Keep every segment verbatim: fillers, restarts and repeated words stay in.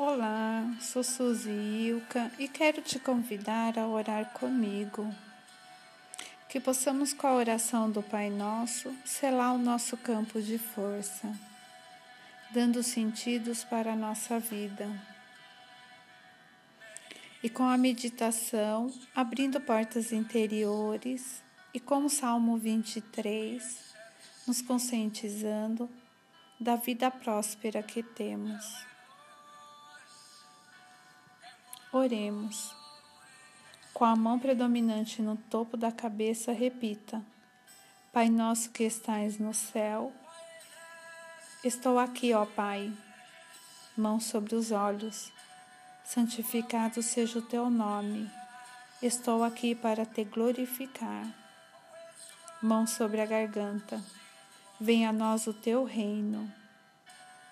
Olá, sou Suzy Ilka e quero te convidar a orar comigo. Que possamos com a oração do Pai Nosso selar o nosso campo de força, dando sentidos para a nossa vida. E com a meditação, abrindo portas interiores e com o Salmo vinte e três, nos conscientizando da vida próspera que temos. Oremos. Com a mão predominante no topo da cabeça, repita: Pai nosso que estais no céu, estou aqui, ó Pai. Mão sobre os olhos. Santificado seja o teu nome. Estou aqui para te glorificar. Mão sobre a garganta. Venha a nós o teu reino,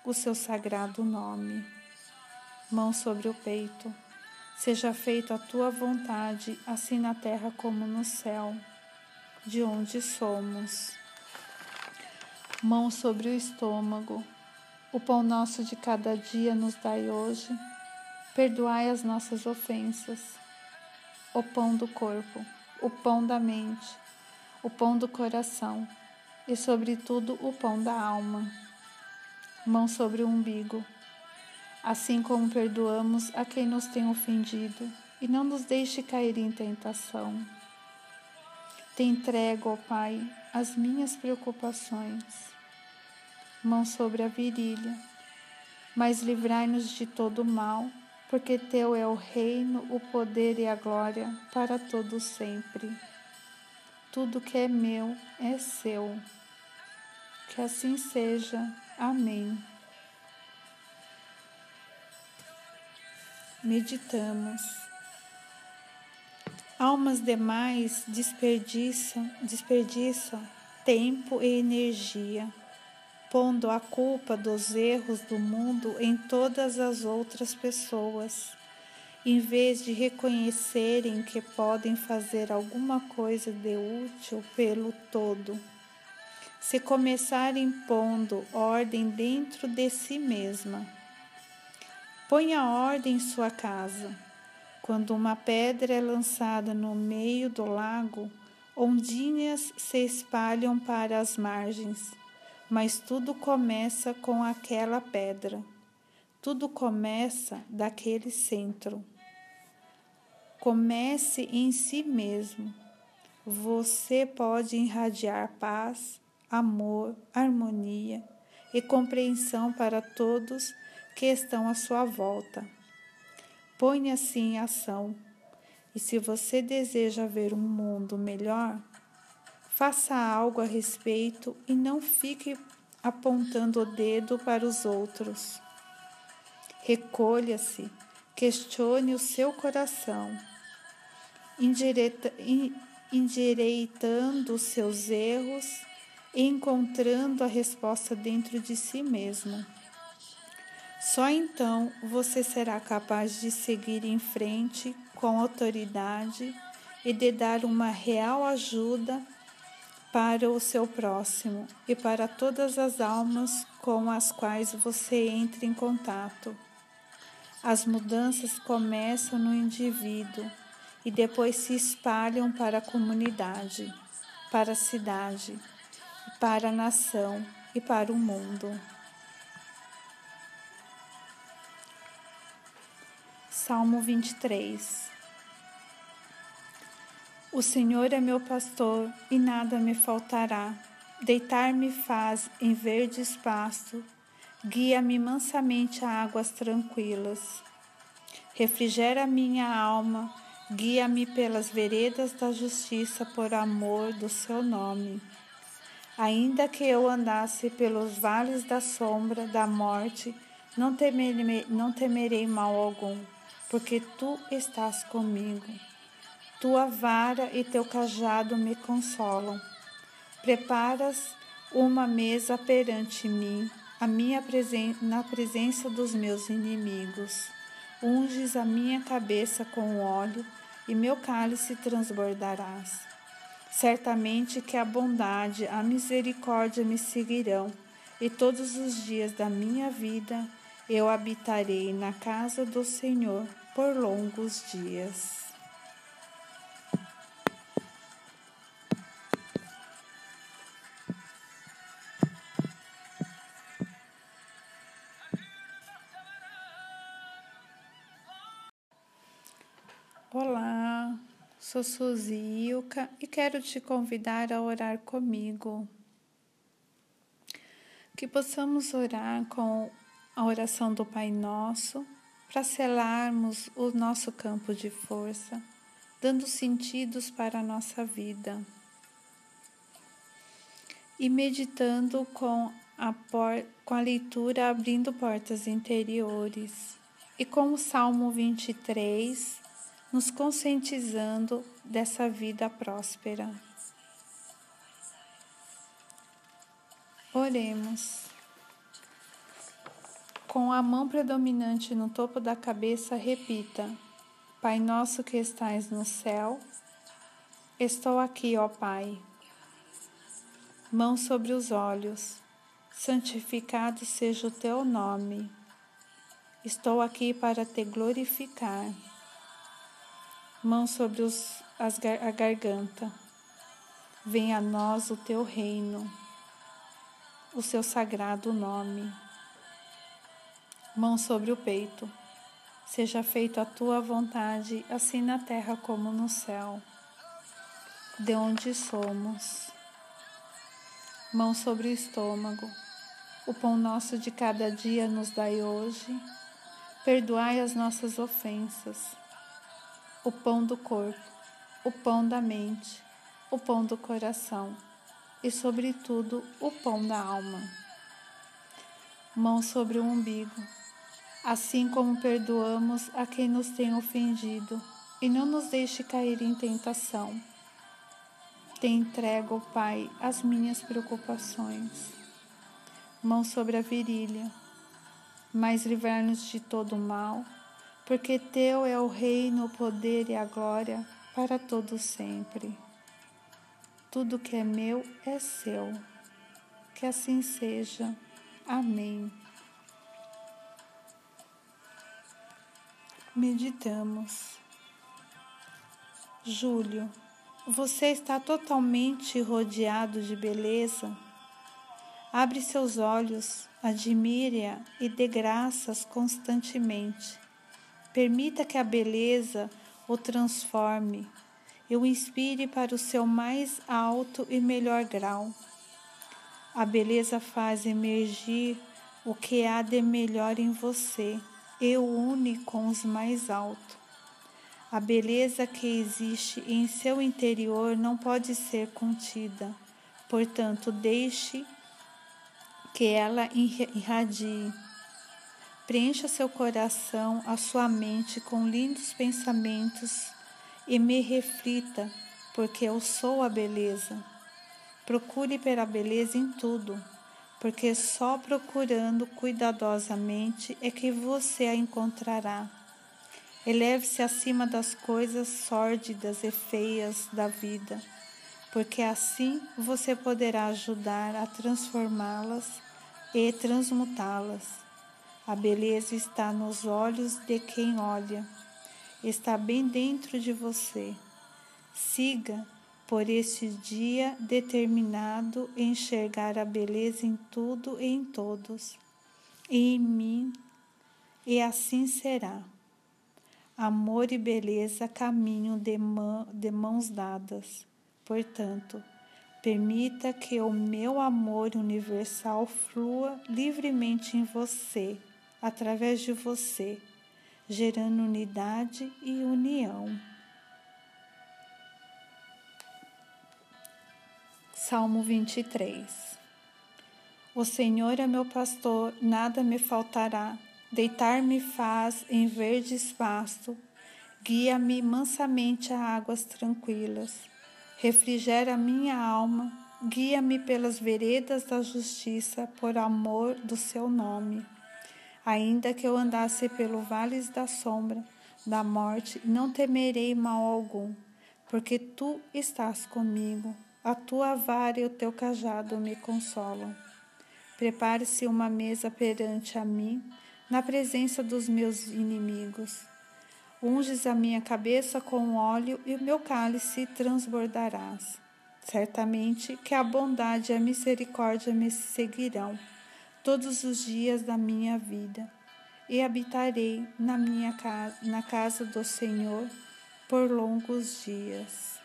o seu sagrado nome. Mão sobre o peito. Seja feita a tua vontade, assim na terra como no céu, de onde somos. Mão sobre o estômago. O pão nosso de cada dia nos dai hoje. Perdoai as nossas ofensas. O pão do corpo, o pão da mente, o pão do coração e, sobretudo, o pão da alma. Mão sobre o umbigo. Assim como perdoamos a quem nos tem ofendido, e não nos deixe cair em tentação. Te entrego, ó Pai, as minhas preocupações. Mão sobre a virilha, mas livrai-nos de todo mal, porque teu é o reino, o poder e a glória para todo sempre. Tudo que é meu é seu. Que assim seja. Amém. Meditamos. Almas demais desperdiçam, desperdiçam tempo e energia, pondo a culpa dos erros do mundo em todas as outras pessoas, em vez de reconhecerem que podem fazer alguma coisa de útil pelo todo. Se começarem pondo ordem dentro de si mesma. Ponha ordem em sua casa. Quando uma pedra é lançada no meio do lago, ondinhas se espalham para as margens, mas tudo começa com aquela pedra. Tudo começa daquele centro. Comece em si mesmo. Você pode irradiar paz, amor, harmonia e compreensão para todos que estão à sua volta. Ponha-se em ação. E se você deseja ver um mundo melhor, faça algo a respeito e não fique apontando o dedo para os outros. Recolha-se, questione o seu coração, endireita, endireitando os seus erros e encontrando a resposta dentro de si mesmo. Só então você será capaz de seguir em frente com autoridade e de dar uma real ajuda para o seu próximo e para todas as almas com as quais você entra em contato. As mudanças começam no indivíduo e depois se espalham para a comunidade, para a cidade, para a nação e para o mundo. Salmo vinte e três. O Senhor é meu pastor e nada me faltará. Deitar-me faz em verdes pastos. Guia-me mansamente a águas tranquilas. Refrigera minha alma. Guia-me pelas veredas da justiça por amor do seu nome. Ainda que eu andasse pelos vales da sombra da morte, não temerei, não temerei mal algum. Porque tu estás comigo. Tua vara e teu cajado me consolam. Preparas uma mesa perante mim, a minha presen- na presença dos meus inimigos. Unges a minha cabeça com óleo, e meu cálice transbordarás. Certamente que a bondade, a misericórdia me seguirão, e todos os dias da minha vida eu habitarei na casa do Senhor por longos dias. Olá, sou Suzy Ilka e quero te convidar a orar comigo. Que possamos orar com a oração do Pai Nosso para selarmos o nosso campo de força, dando sentidos para a nossa vida e meditando com a, por... com a leitura abrindo portas interiores e com o Salmo vinte e três, nos conscientizando dessa vida próspera. Oremos. Com a mão predominante no topo da cabeça, repita: Pai nosso que estais no céu, estou aqui, ó Pai. Mão sobre os olhos, santificado seja o teu nome. Estou aqui para te glorificar. Mão sobre os, as, a garganta, venha a nós o teu reino, o seu sagrado nome. Mão sobre o peito, seja feita a tua vontade, assim na terra como no céu, de onde somos. Mão sobre o estômago, o pão nosso de cada dia nos dai hoje, perdoai as nossas ofensas, o pão do corpo, o pão da mente, o pão do coração e, sobretudo, o pão da alma. Mão sobre o umbigo, assim como perdoamos a quem nos tem ofendido, e não nos deixe cair em tentação. Te entrego, ó Pai, as minhas preocupações. Mão sobre a virilha, mas livrar-nos de todo o mal, porque teu é o reino, o poder e a glória para todo sempre. Tudo que é meu é seu. Que assim seja. Amém. Meditamos. Júlio, você está totalmente rodeado de beleza? Abre seus olhos, admire-a e dê graças constantemente. Permita que a beleza o transforme e o inspire para o seu mais alto e melhor grau. A beleza faz emergir o que há de melhor em você e o une com os mais altos. A beleza que existe em seu interior não pode ser contida, portanto, deixe que ela irradie. Preencha seu coração, a sua mente com lindos pensamentos e me reflita, porque eu sou a beleza. Procure pela beleza em tudo, porque só procurando cuidadosamente é que você a encontrará. Eleve-se acima das coisas sórdidas e feias da vida, porque assim você poderá ajudar a transformá-las e transmutá-las. A beleza está nos olhos de quem olha, está bem dentro de você. Siga por este dia determinado enxergar a beleza em tudo e em todos, e em mim, e assim será. Amor e beleza caminham de, mão, de mãos dadas, portanto, permita que o meu amor universal flua livremente em você, através de você, gerando unidade e união. Salmo vinte e três. O Senhor é meu pastor, nada me faltará. Deitar-me faz em verdes pastos. Guia-me mansamente a águas tranquilas. Refrigera minha alma. Guia-me pelas veredas da justiça, por amor do seu nome. Ainda que eu andasse pelo vale da sombra da morte, não temerei mal algum, porque tu estás comigo. A tua vara e o teu cajado me consolam. Prepare-se uma mesa perante a mim, na presença dos meus inimigos. Unges a minha cabeça com óleo e o meu cálice transbordarás. Certamente que a bondade e a misericórdia me seguirão todos os dias da minha vida, e habitarei na minha casa, na casa do Senhor por longos dias.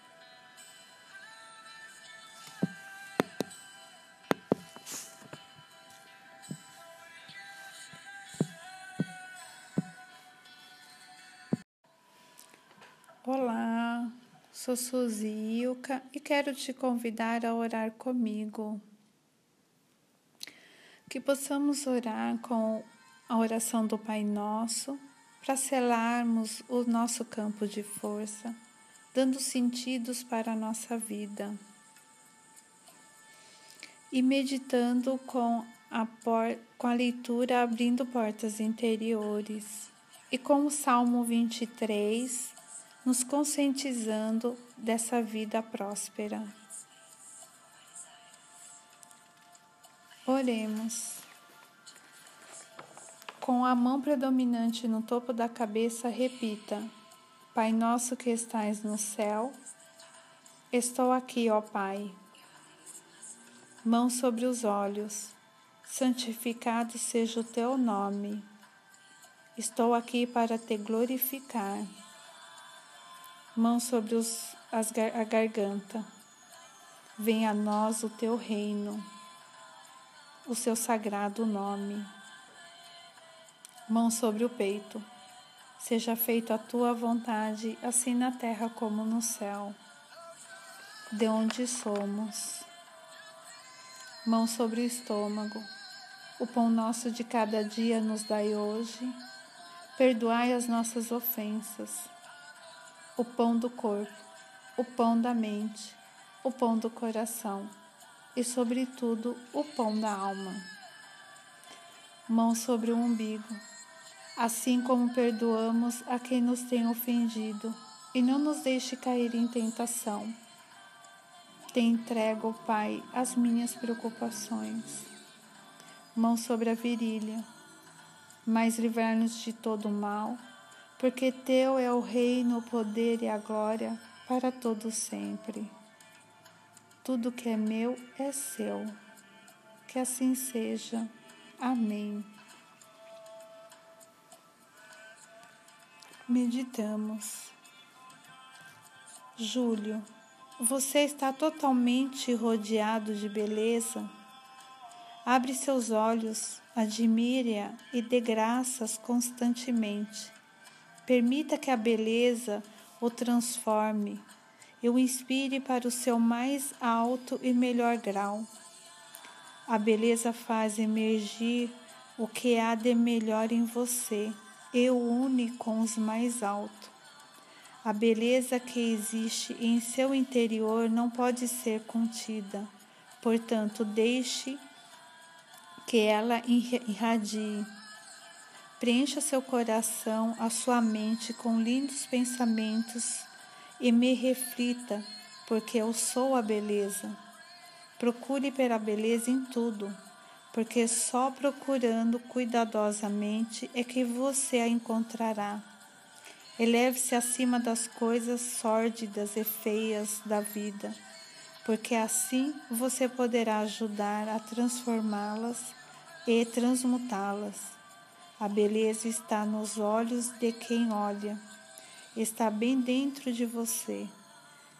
Olá, sou Suzy Ilka e quero te convidar a orar comigo. Que possamos orar com a oração do Pai Nosso, para selarmos o nosso campo de força, dando sentidos para a nossa vida. E meditando com a, por... com a leitura Abrindo Portas Interiores. E com o Salmo vinte e três, nos conscientizando dessa vida próspera. Oremos. Com a mão predominante no topo da cabeça, repita: Pai nosso que estais no céu, estou aqui, ó Pai. Mão sobre os olhos, santificado seja o teu nome. Estou aqui para te glorificar. Mão sobre os, as, a garganta, venha a nós o teu reino, o seu sagrado nome. Mão sobre o peito, seja feita a tua vontade, assim na terra como no céu, de onde somos. Mão sobre o estômago, o pão nosso de cada dia nos dai hoje, perdoai as nossas ofensas, o pão do corpo, o pão da mente, o pão do coração e, sobretudo, o pão da alma. Mão sobre o umbigo, assim como perdoamos a quem nos tem ofendido, e não nos deixe cair em tentação. Te entrego, Pai, as minhas preocupações. Mão sobre a virilha, mas livrar-nos de todo o mal, porque teu é o reino, o poder e a glória para todo sempre. Tudo que é meu é seu. Que assim seja. Amém. Meditamos. Júlio, você está totalmente rodeado de beleza? Abre seus olhos, admire-a e dê graças constantemente. Permita que a beleza o transforme e o inspire para o seu mais alto e melhor grau. A beleza faz emergir o que há de melhor em você e o une com os mais altos. A beleza que existe em seu interior não pode ser contida, portanto, deixe que ela irradie. Preencha seu coração, a sua mente com lindos pensamentos e me reflita, porque eu sou a beleza. Procure pela beleza em tudo, porque só procurando cuidadosamente é que você a encontrará. Eleve-se acima das coisas sórdidas e feias da vida, porque assim você poderá ajudar a transformá-las e transmutá-las. A beleza está nos olhos de quem olha, está bem dentro de você.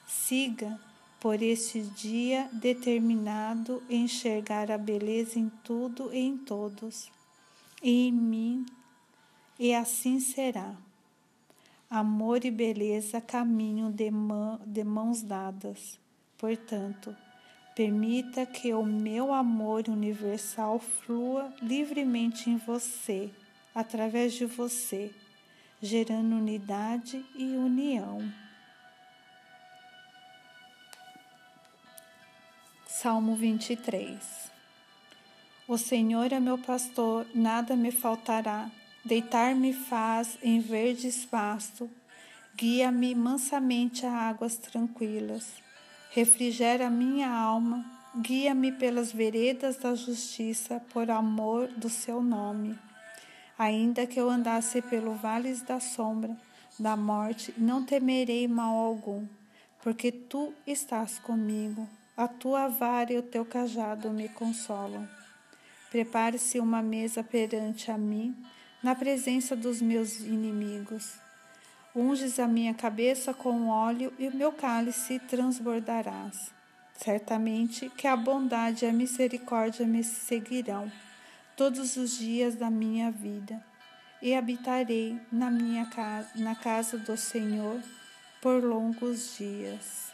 Siga por este dia determinado a enxergar a beleza em tudo e em todos, e em mim, e assim será. Amor e beleza caminham de, mão, de mãos dadas. Portanto, permita que o meu amor universal flua livremente em você, através de você, gerando unidade e união. Salmo vinte e três. O Senhor é meu pastor, nada me faltará. Deitar-me faz em verdes pastos, guia-me mansamente a águas tranquilas. Refrigera minha alma, guia-me pelas veredas da justiça, por amor do seu nome. Ainda que eu andasse pelo vale da sombra da morte, não temerei mal algum, porque tu estás comigo. A tua vara e o teu cajado me consolam. Prepare-se uma mesa perante a mim, na presença dos meus inimigos. Unges a minha cabeça com óleo e o meu cálice transbordarás. Certamente que a bondade e a misericórdia me seguirão todos os dias da minha vida, e habitarei na minha casa, na casa do Senhor por longos dias.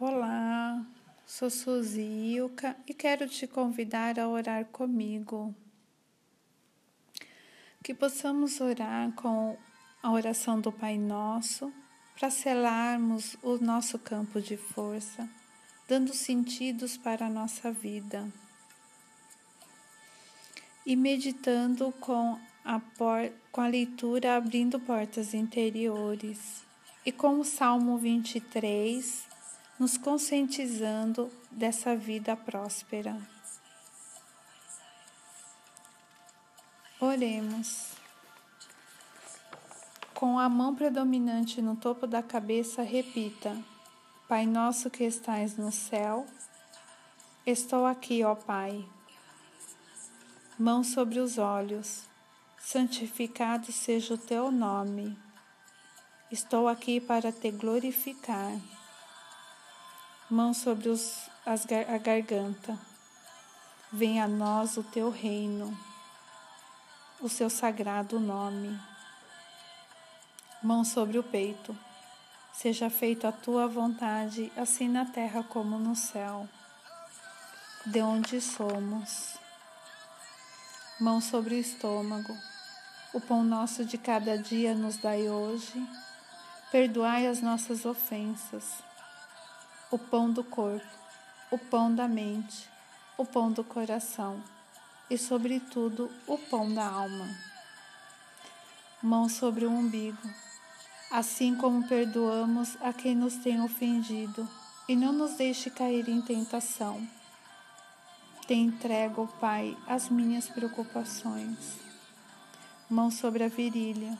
Olá, sou Suzy Ilka e quero te convidar a orar comigo. Que possamos orar com a oração do Pai Nosso para selarmos o nosso campo de força, dando sentidos para a nossa vida. E meditando com a, por... com a leitura abrindo portas interiores e com o Salmo vinte e três, nos conscientizando dessa vida próspera. Oremos. Com a mão predominante no topo da cabeça, repita: Pai nosso que estais no céu, estou aqui, ó Pai. Mão sobre os olhos, santificado seja o teu nome. Estou aqui para te glorificar. Mão sobre os, as, a garganta, venha a nós o teu reino, o seu sagrado nome. Mão sobre o peito, seja feita a tua vontade, assim na terra como no céu, de onde somos. Mão sobre o estômago, o pão nosso de cada dia nos dai hoje, perdoai as nossas ofensas, o pão do corpo, o pão da mente, o pão do coração e, sobretudo, o pão da alma. Mão sobre o umbigo, assim como perdoamos a quem nos tem ofendido, e não nos deixe cair em tentação. Te entrego, Pai, as minhas preocupações. Mão sobre a virilha,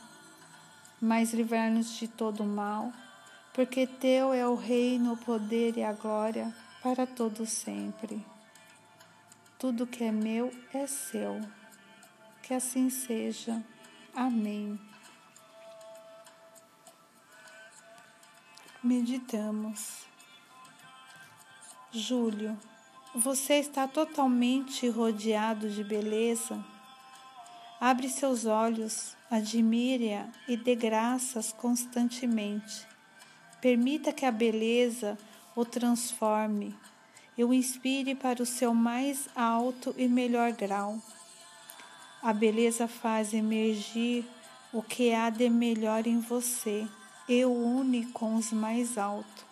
mas livrar-nos de todo o mal, porque teu é o reino, o poder e a glória para todo sempre. Tudo que é meu é seu. Que assim seja. Amém. Meditamos. Júlio, você está totalmente rodeado de beleza? Abre seus olhos, admire-a e dê graças constantemente. Permita que a beleza o transforme e o inspire para o seu mais alto e melhor grau. A beleza faz emergir o que há de melhor em você e o une com os mais altos.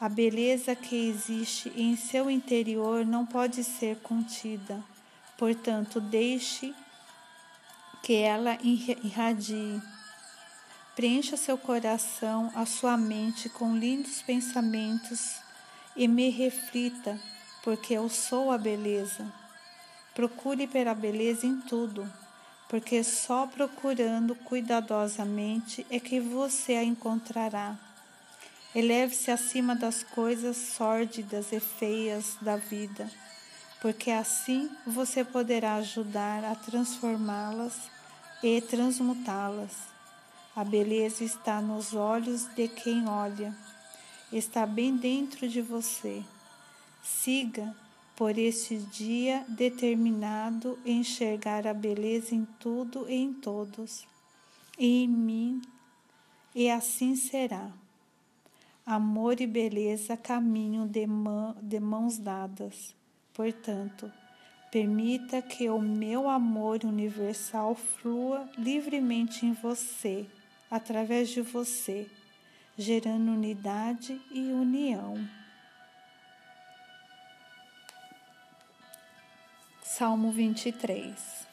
A beleza que existe em seu interior não pode ser contida, portanto, deixe que ela irradie. Preencha seu coração, a sua mente com lindos pensamentos e me reflita, porque eu sou a beleza. Procure pela beleza em tudo, porque só procurando cuidadosamente é que você a encontrará. Eleve-se acima das coisas sórdidas e feias da vida, porque assim você poderá ajudar a transformá-las e transmutá-las. A beleza está nos olhos de quem olha, está bem dentro de você. Siga por este dia determinado enxergar a beleza em tudo e em todos, e em mim, e assim será. Amor e beleza caminham de, mão, de mãos dadas, portanto, permita que o meu amor universal flua livremente em você, através de você, gerando unidade e união. Salmo vinte e três.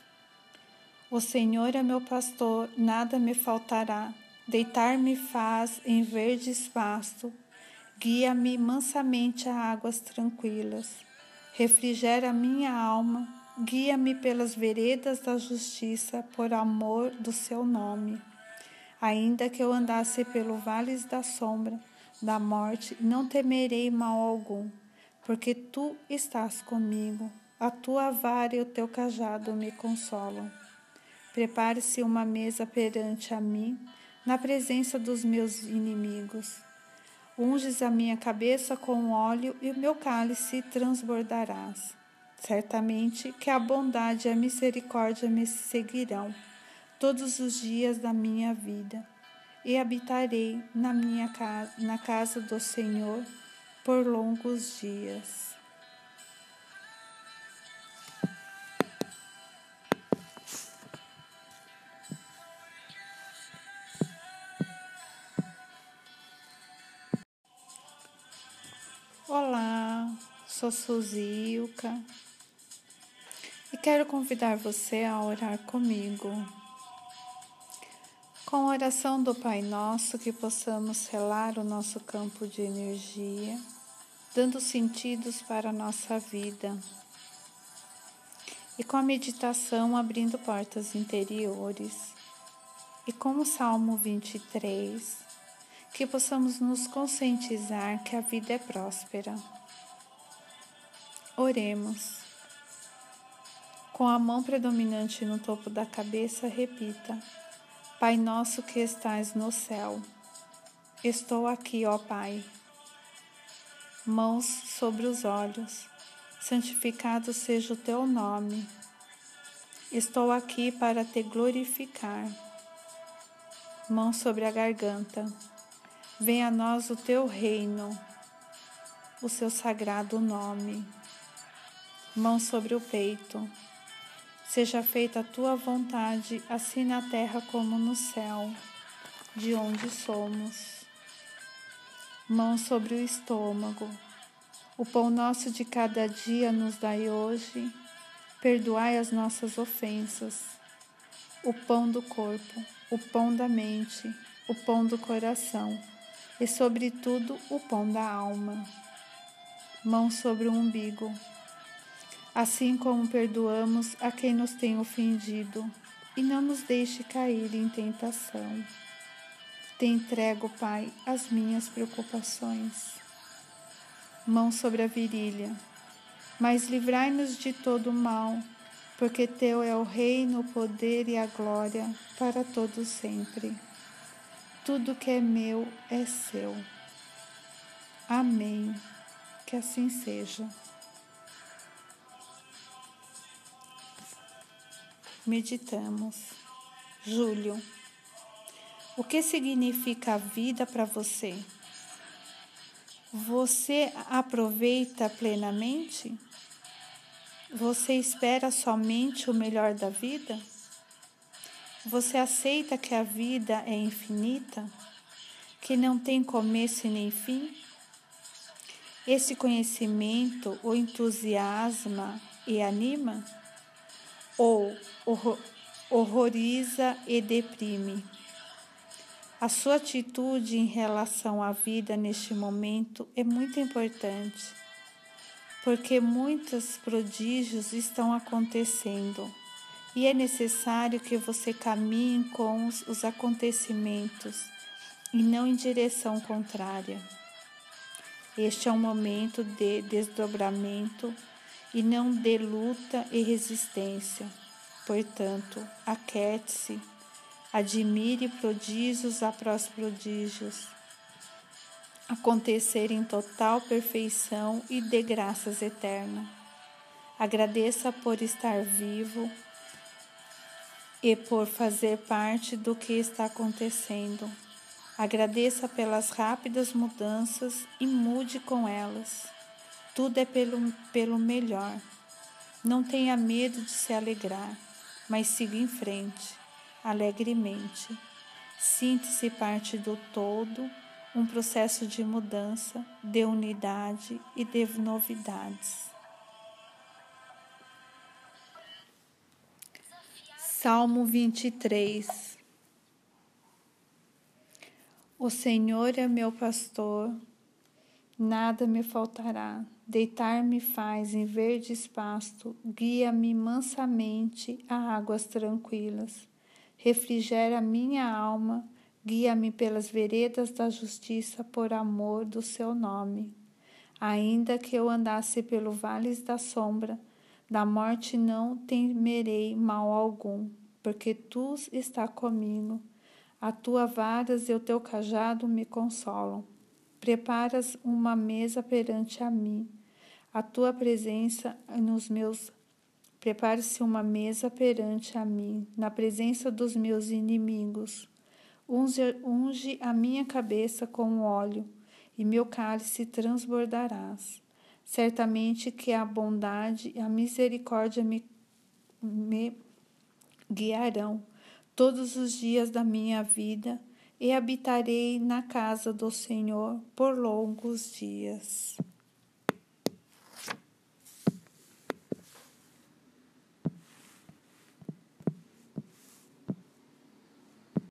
O Senhor é meu pastor, nada me faltará. Deitar-me faz em verdes pastos. Guia-me mansamente a águas tranquilas. Refrigera minha alma. Guia-me pelas veredas da justiça, por amor do seu nome. Ainda que eu andasse pelo vale da sombra da morte, não temerei mal algum, porque tu estás comigo. A tua vara e o teu cajado me consolam. Prepare-se uma mesa perante a mim, na presença dos meus inimigos. Unges a minha cabeça com óleo e o meu cálice transbordarás. Certamente que a bondade e a misericórdia me seguirão todos os dias da minha vida, e habitarei na minha casa, na casa do Senhor por longos dias. Olá, sou Suzy Ilka e quero convidar você a orar comigo. Com a oração do Pai Nosso, que possamos selar o nosso campo de energia, dando sentidos para a nossa vida. E com a meditação, abrindo portas interiores. E com o Salmo vinte e três, que possamos nos conscientizar que a vida é próspera. Oremos. Com a mão predominante no topo da cabeça, repita: Pai nosso que estás no céu, estou aqui, ó Pai. Mãos sobre os olhos, santificado seja o teu nome. Estou aqui para te glorificar. Mãos sobre a garganta. Venha a nós o teu reino, o seu sagrado nome. Mão sobre o peito. Seja feita a tua vontade, assim na terra como no céu, de onde somos. Mão sobre o estômago. O pão nosso de cada dia nos dai hoje. Perdoai as nossas ofensas. O pão do corpo, o pão da mente, o pão do coração. E, sobretudo, o pão da alma. Mão sobre o umbigo. Assim como perdoamos a quem nos tem ofendido, e não nos deixe cair em tentação. Te entrego, Pai, as minhas preocupações. Mão sobre a virilha. Mas livrai-nos de todo o mal, porque teu é o reino, o poder e a glória para todos sempre. Tudo que é meu é seu. Amém. Que assim seja. Meditamos. Júlio, o que significa a vida para você? Você aproveita plenamente? Você espera somente o melhor da vida? Você aceita que a vida é infinita, que não tem começo e nem fim? Esse conhecimento o entusiasma e anima? Ou horroriza e deprime? A sua atitude em relação à vida neste momento é muito importante, porque muitos prodígios estão acontecendo. E é necessário que você caminhe com os acontecimentos e não em direção contrária. Este é um momento de desdobramento e não de luta e resistência. Portanto, aquiete-se, admire prodígios após prodígios acontecer em total perfeição e de graças eterna. Agradeça por estar vivo e por fazer parte do que está acontecendo. Agradeça pelas rápidas mudanças e mude com elas. Tudo é pelo, pelo melhor. Não tenha medo de se alegrar, mas siga em frente, alegremente. Sinta-se parte do todo, um processo de mudança, de unidade e de novidades. Salmo vinte e três. O Senhor é meu pastor, nada me faltará. Deitar-me faz em verdes pastos, guia-me mansamente a águas tranquilas. Refrigera minha alma, guia-me pelas veredas da justiça por amor do seu nome. Ainda que eu andasse pelo vale da sombra, da morte não temerei mal algum, porque tu estás comigo. A tua vara e o teu cajado me consolam. Preparas uma mesa perante a mim. A tua presença nos meus... Prepare-se uma mesa perante a mim, na presença dos meus inimigos. Unge, unge a minha cabeça com óleo, e meu cálice transbordarás. Certamente que a bondade e a misericórdia me, me guiarão todos os dias da minha vida e habitarei na casa do Senhor por longos dias.